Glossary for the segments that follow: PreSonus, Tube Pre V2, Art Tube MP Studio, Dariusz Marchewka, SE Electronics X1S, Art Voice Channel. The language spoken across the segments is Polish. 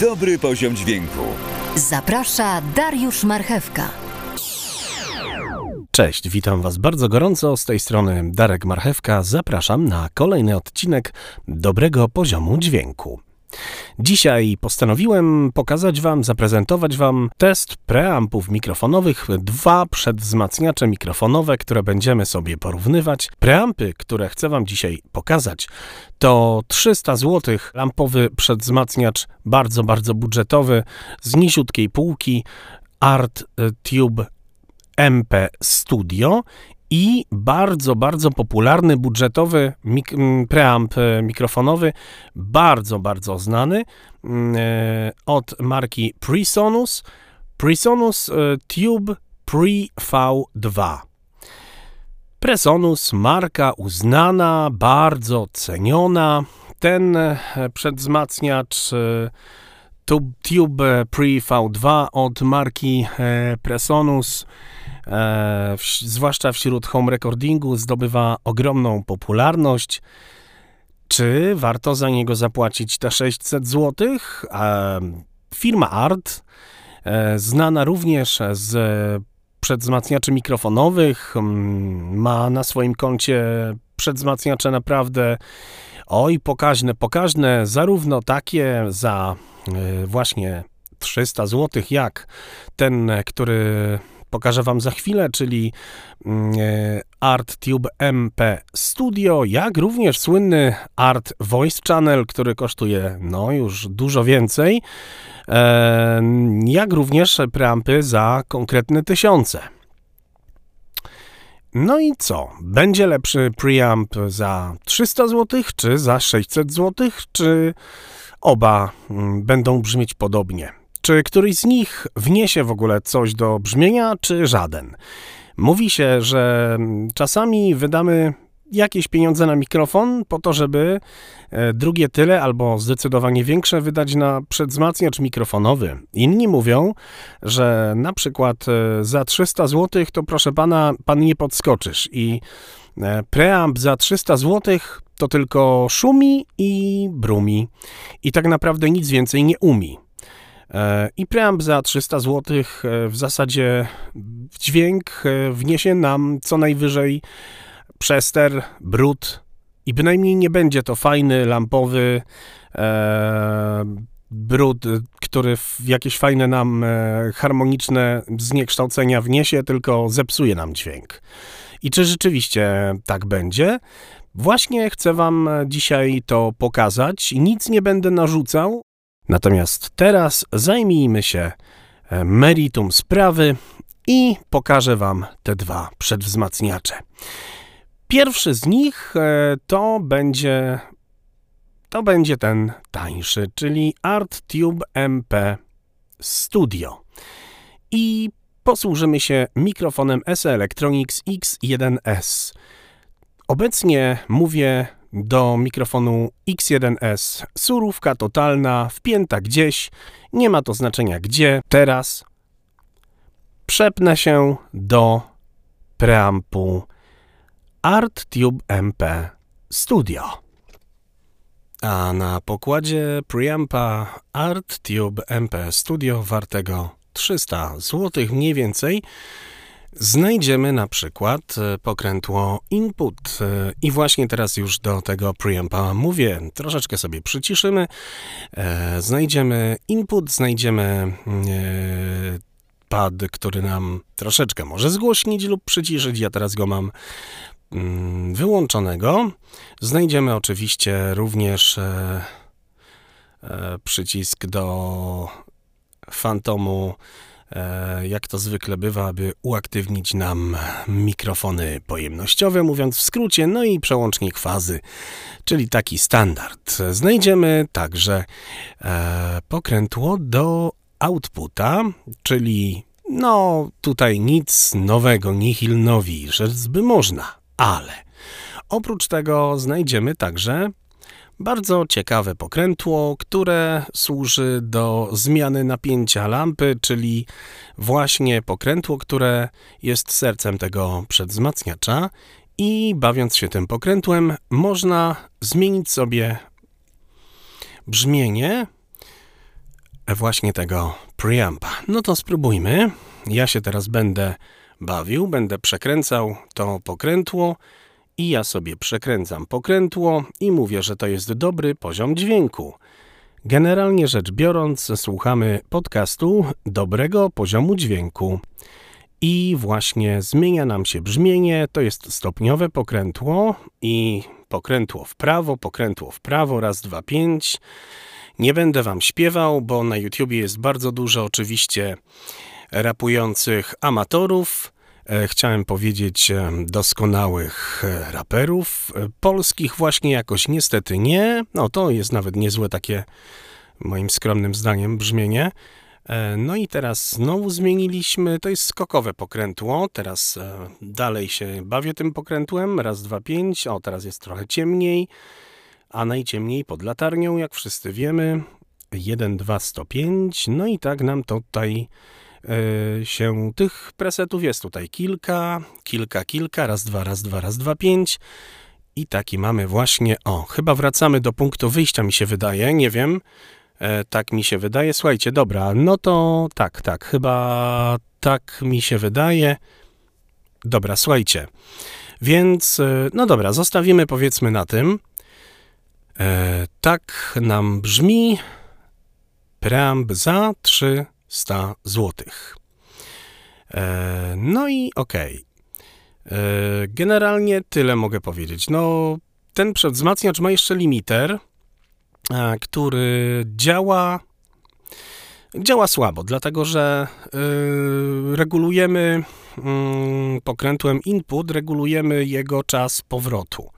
Dobry poziom dźwięku. Zaprasza Dariusz Marchewka. Cześć, witam Was bardzo gorąco, z tej strony Darek Marchewka. Zapraszam na kolejny odcinek Dobrego Poziomu Dźwięku. Dzisiaj postanowiłem zaprezentować Wam test preampów mikrofonowych, dwa przedwzmacniacze mikrofonowe, które będziemy sobie porównywać. Preampy, które chcę Wam dzisiaj pokazać, to 300 zł lampowy przedwzmacniacz, bardzo, bardzo budżetowy, z niziutkiej półki, Art Tube MP Studio i bardzo, bardzo popularny, budżetowy preamp mikrofonowy, bardzo, bardzo znany od marki PreSonus. PreSonus Tube Pre V2. PreSonus, marka uznana, bardzo ceniona. Ten przedwzmacniacz Tube Pre V2 od marki PreSonus, zwłaszcza wśród home recordingu, zdobywa ogromną popularność. Czy warto za niego zapłacić te 600 zł? Firma Art, znana również z przedwzmacniaczy mikrofonowych, ma na swoim koncie przedwzmacniacze naprawdę pokaźne, zarówno takie za właśnie 300 zł, jak ten, który pokażę Wam za chwilę, czyli Art Tube MP Studio, jak również słynny Art Voice Channel, który kosztuje już dużo więcej, jak również preampy za konkretne tysiące. No i co? Będzie lepszy preamp za 300 zł, czy za 600 zł, czy oba będą brzmieć podobnie? Czy któryś z nich wniesie w ogóle coś do brzmienia, czy żaden? Mówi się, że czasami wydamy jakieś pieniądze na mikrofon po to, żeby drugie tyle albo zdecydowanie większe wydać na przedwzmacniacz mikrofonowy. Inni mówią, że na przykład za 300 zł to proszę pana, pan nie podskoczysz i preamp za 300 zł to tylko szumi i brumi i tak naprawdę nic więcej nie umi. I preamp za 300 zł w zasadzie w dźwięk wniesie nam co najwyżej przester, brud i bynajmniej nie będzie to fajny, lampowy brud, który jakieś fajne nam harmoniczne zniekształcenia wniesie, tylko zepsuje nam dźwięk. I czy rzeczywiście tak będzie? Właśnie chcę Wam dzisiaj to pokazać. Nic nie będę narzucał. Natomiast teraz zajmijmy się meritum sprawy i pokażę Wam te dwa przedwzmacniacze. Pierwszy z nich to będzie ten tańszy, czyli Art Tube MP Studio. I posłużymy się mikrofonem SE Electronics X1S. Obecnie mówię do mikrofonu X1S, surówka totalna, wpięta gdzieś, nie ma to znaczenia gdzie. Teraz przepnę się do preampu Art Tube MP Studio. A na pokładzie preampa Art Tube MP Studio, wartego 300 zł mniej więcej, znajdziemy na przykład pokrętło input i właśnie teraz już do tego preampa mówię, troszeczkę sobie przyciszymy, znajdziemy input, znajdziemy pad, który nam troszeczkę może zgłośnić lub przyciszyć, ja teraz go mam wyłączonego, znajdziemy oczywiście również przycisk do fantomu, jak to zwykle bywa, aby uaktywnić nam mikrofony pojemnościowe, mówiąc w skrócie, no i przełącznik fazy, czyli taki standard. Znajdziemy także pokrętło do outputa, czyli tutaj nic nowego, nihil nowi, rzec by można, ale oprócz tego znajdziemy także bardzo ciekawe pokrętło, które służy do zmiany napięcia lampy, czyli właśnie pokrętło, które jest sercem tego przedwzmacniacza i bawiąc się tym pokrętłem można zmienić sobie brzmienie właśnie tego preampa. No to spróbujmy. Ja się teraz będę bawił, będę przekręcał to pokrętło i ja sobie przekręcam pokrętło i mówię, że to jest dobry poziom dźwięku. Generalnie rzecz biorąc, słuchamy podcastu dobrego poziomu dźwięku. I właśnie zmienia nam się brzmienie, to jest stopniowe pokrętło i pokrętło w prawo, raz, dwa, pięć. Nie będę wam śpiewał, bo na YouTubie jest bardzo dużo oczywiście rapujących amatorów. Chciałem powiedzieć doskonałych raperów. Polskich właśnie jakoś niestety nie. No to jest nawet niezłe takie, moim skromnym zdaniem, brzmienie. No i teraz znowu zmieniliśmy, to jest skokowe pokrętło, teraz dalej się bawię tym pokrętłem, raz, dwa, pięć, o teraz jest trochę ciemniej, a najciemniej pod latarnią, jak wszyscy wiemy, 1, 2, 105, no i tak nam tutaj tych presetów jest tutaj kilka, raz, dwa, pięć i taki mamy właśnie, chyba wracamy do punktu wyjścia mi się wydaje, nie wiem, tak mi się wydaje. Słuchajcie, dobra, no to tak, chyba tak mi się wydaje. Dobra, słuchajcie. Więc, no dobra, zostawimy powiedzmy na tym. Tak nam brzmi preamp za 300 zł. No i okej. Generalnie tyle mogę powiedzieć. No, ten przedwzmacniacz ma jeszcze limiter, który działa słabo, dlatego że regulujemy pokrętłem input, regulujemy jego czas powrotu.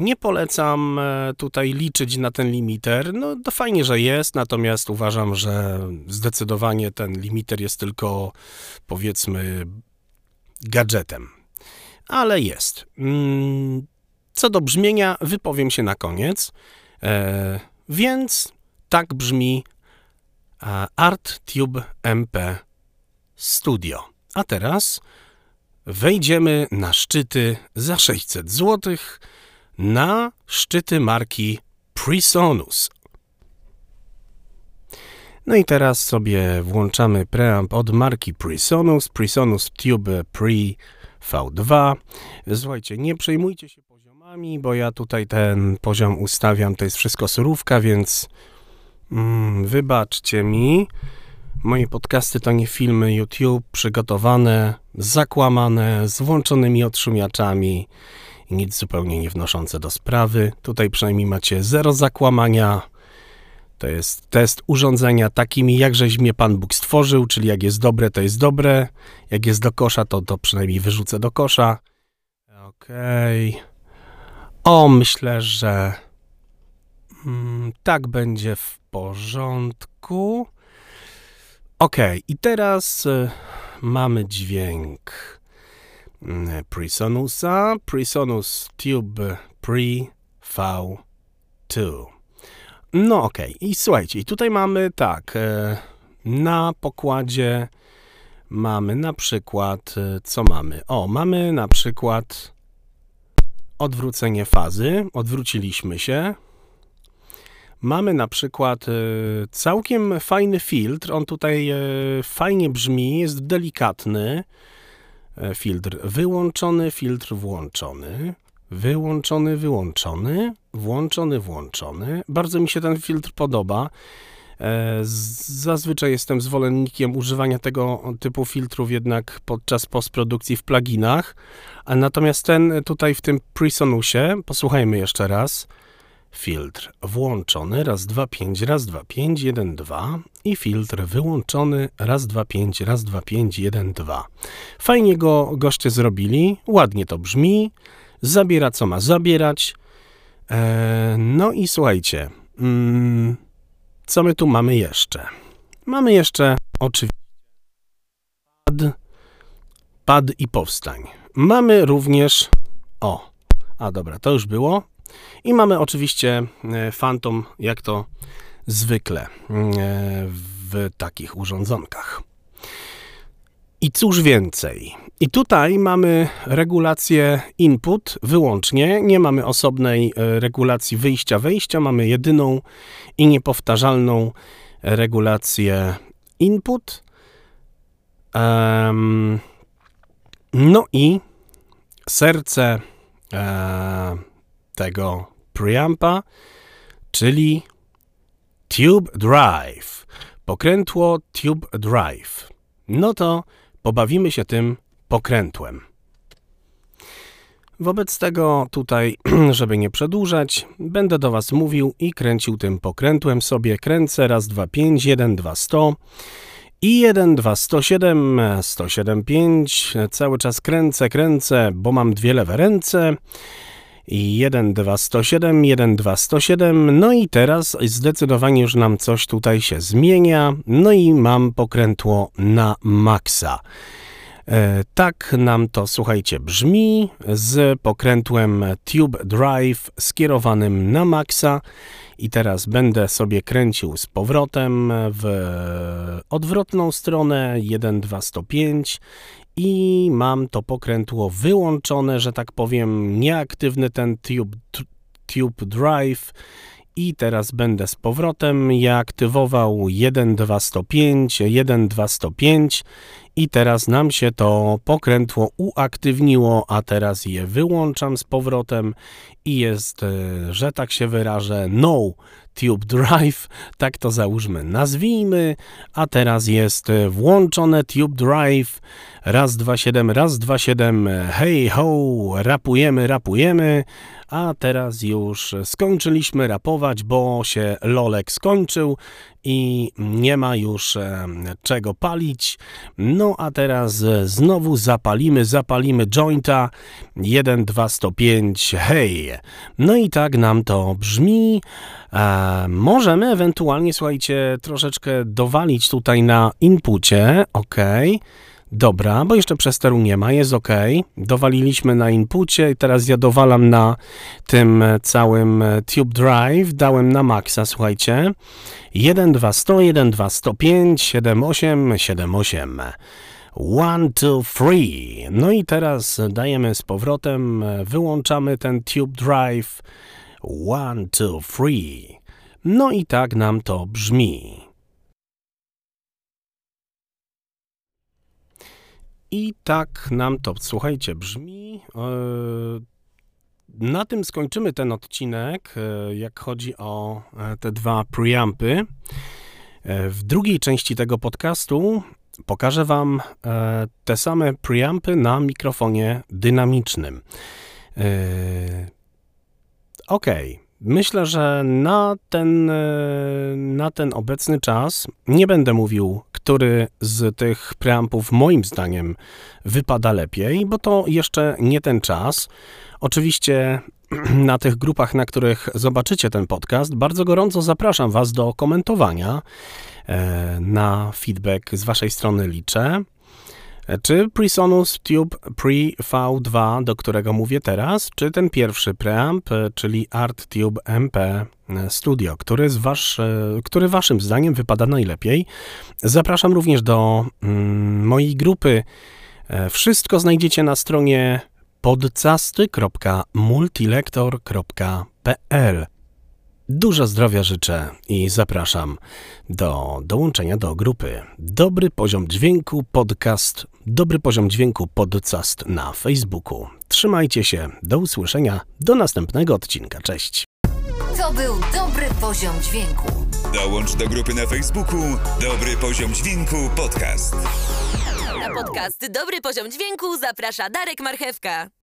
Nie polecam tutaj liczyć na ten limiter, no to fajnie, że jest, natomiast uważam, że zdecydowanie ten limiter jest tylko, powiedzmy, gadżetem, ale jest. Co do brzmienia, wypowiem się na koniec. Więc tak brzmi Art Tube MP Studio. A teraz wejdziemy na szczyty za 600 zł, na szczyty marki PreSonus. No i teraz sobie włączamy preamp od marki PreSonus, PreSonus Tube Pre V2. Słuchajcie, nie przejmujcie się poziomami, bo ja tutaj ten poziom ustawiam, to jest wszystko surówka, więc wybaczcie mi. Moje podcasty to nie filmy YouTube przygotowane, zakłamane, z włączonymi odszumiaczami i nic zupełnie nie wnoszące do sprawy. Tutaj przynajmniej macie zero zakłamania. To jest test urządzenia takimi, jak żeś mnie Pan Bóg stworzył, czyli jak jest dobre, to jest dobre. Jak jest do kosza, to przynajmniej wyrzucę do kosza. Okej. Myślę, że tak będzie w porządku. Okej, i teraz mamy dźwięk PreSonusa. PreSonus Tube Pre V2. No okej. I słuchajcie, i tutaj mamy tak, na pokładzie mamy na przykład, co mamy? Mamy na przykład odwrócenie fazy, odwróciliśmy się. Mamy na przykład całkiem fajny filtr, on tutaj fajnie brzmi, jest delikatny. Filtr wyłączony, filtr włączony. Wyłączony, wyłączony, włączony, włączony. Bardzo mi się ten filtr podoba. Zazwyczaj jestem zwolennikiem używania tego typu filtrów jednak podczas postprodukcji w pluginach. Natomiast ten tutaj w tym PreSonusie, posłuchajmy jeszcze raz. Filtr włączony, raz, dwa, pięć, jeden, dwa. I filtr wyłączony, raz, dwa, pięć, jeden, dwa. Fajnie go goście zrobili, ładnie to brzmi. Zabiera co ma zabierać. No i słuchajcie, co my tu mamy jeszcze? Mamy jeszcze oczywiście pad i powstań. Mamy również dobra, to już było. I mamy oczywiście Phantom, jak to zwykle w takich urządzonkach. I cóż więcej? I tutaj mamy regulację input wyłącznie, nie mamy osobnej regulacji wyjścia, mamy jedyną i niepowtarzalną regulację input. No i serce tego preampa, czyli Tube Drive, pokrętło Tube Drive. No to pobawimy się tym pokrętłem. Wobec tego tutaj, żeby nie przedłużać, będę do Was mówił i kręcił tym pokrętłem sobie. Kręcę raz, dwa, pięć, 1, 2, 100 i 1, 2, 107, 107, 5. Cały czas kręcę, kręcę, bo mam dwie lewe ręce. 1, 2, 107, 1, 2, 107. No i teraz zdecydowanie już nam coś tutaj się zmienia. No i mam pokrętło na maksa. Tak nam to, słuchajcie, brzmi z pokrętłem Tube Drive skierowanym na maksa. I teraz będę sobie kręcił z powrotem w odwrotną stronę 1, 2, 105. I mam to pokrętło wyłączone, że tak powiem, nieaktywny ten Tube Drive. I teraz będę z powrotem ja aktywował 1, 2, 105, 1, 2, 105 i teraz nam się to pokrętło uaktywniło, a teraz je wyłączam z powrotem i jest, że tak się wyrażę, no Tube Drive, tak to załóżmy, nazwijmy, a teraz jest włączone Tube Drive, raz, dwa, siedem, hej, ho, rapujemy, rapujemy, a teraz już skończyliśmy rapować, bo się lolek skończył i nie ma już czego palić. No a teraz znowu zapalimy jointa 1, 2, 105, hej. No i tak nam to brzmi. Możemy ewentualnie, słuchajcie, troszeczkę dowalić tutaj na inpucie, ok. Dobra, bo jeszcze przesteru nie ma, jest ok. Dowaliliśmy na inpucie i teraz ja dowalam na tym całym Tube Drive. Dałem na maksa, słuchajcie. 1, 2, 100, 1, 2, 105, 7, 8, 7, 8. 1, 2, 3. No i teraz dajemy z powrotem, wyłączamy ten Tube Drive. 1, 2, 3. No i tak nam to brzmi. I tak nam to, słuchajcie, brzmi. Na tym skończymy ten odcinek, jak chodzi o te dwa preampy. W drugiej części tego podcastu pokażę Wam te same preampy na mikrofonie dynamicznym. Ok, myślę, że na ten obecny czas nie będę mówił, który z tych preampów moim zdaniem wypada lepiej, bo to jeszcze nie ten czas. Oczywiście na tych grupach, na których zobaczycie ten podcast, bardzo gorąco zapraszam Was do komentowania. Na feedback z Waszej strony liczę. Czy PreSonus Tube Pre V2, do którego mówię teraz, czy ten pierwszy preamp, czyli Art Tube MP Studio, który Waszym zdaniem wypada najlepiej. Zapraszam również do mojej grupy. Wszystko znajdziecie na stronie podcasty.multilektor.pl. Dużo zdrowia życzę i zapraszam do dołączenia do grupy. Dobry poziom dźwięku podcast, Dobry poziom dźwięku podcast na Facebooku. Trzymajcie się, do usłyszenia, do następnego odcinka. Cześć. To był Dobry Poziom Dźwięku. Dołącz do grupy na Facebooku Dobry Poziom Dźwięku Podcast. Na podcast Dobry Poziom Dźwięku zaprasza Darek Marchewka.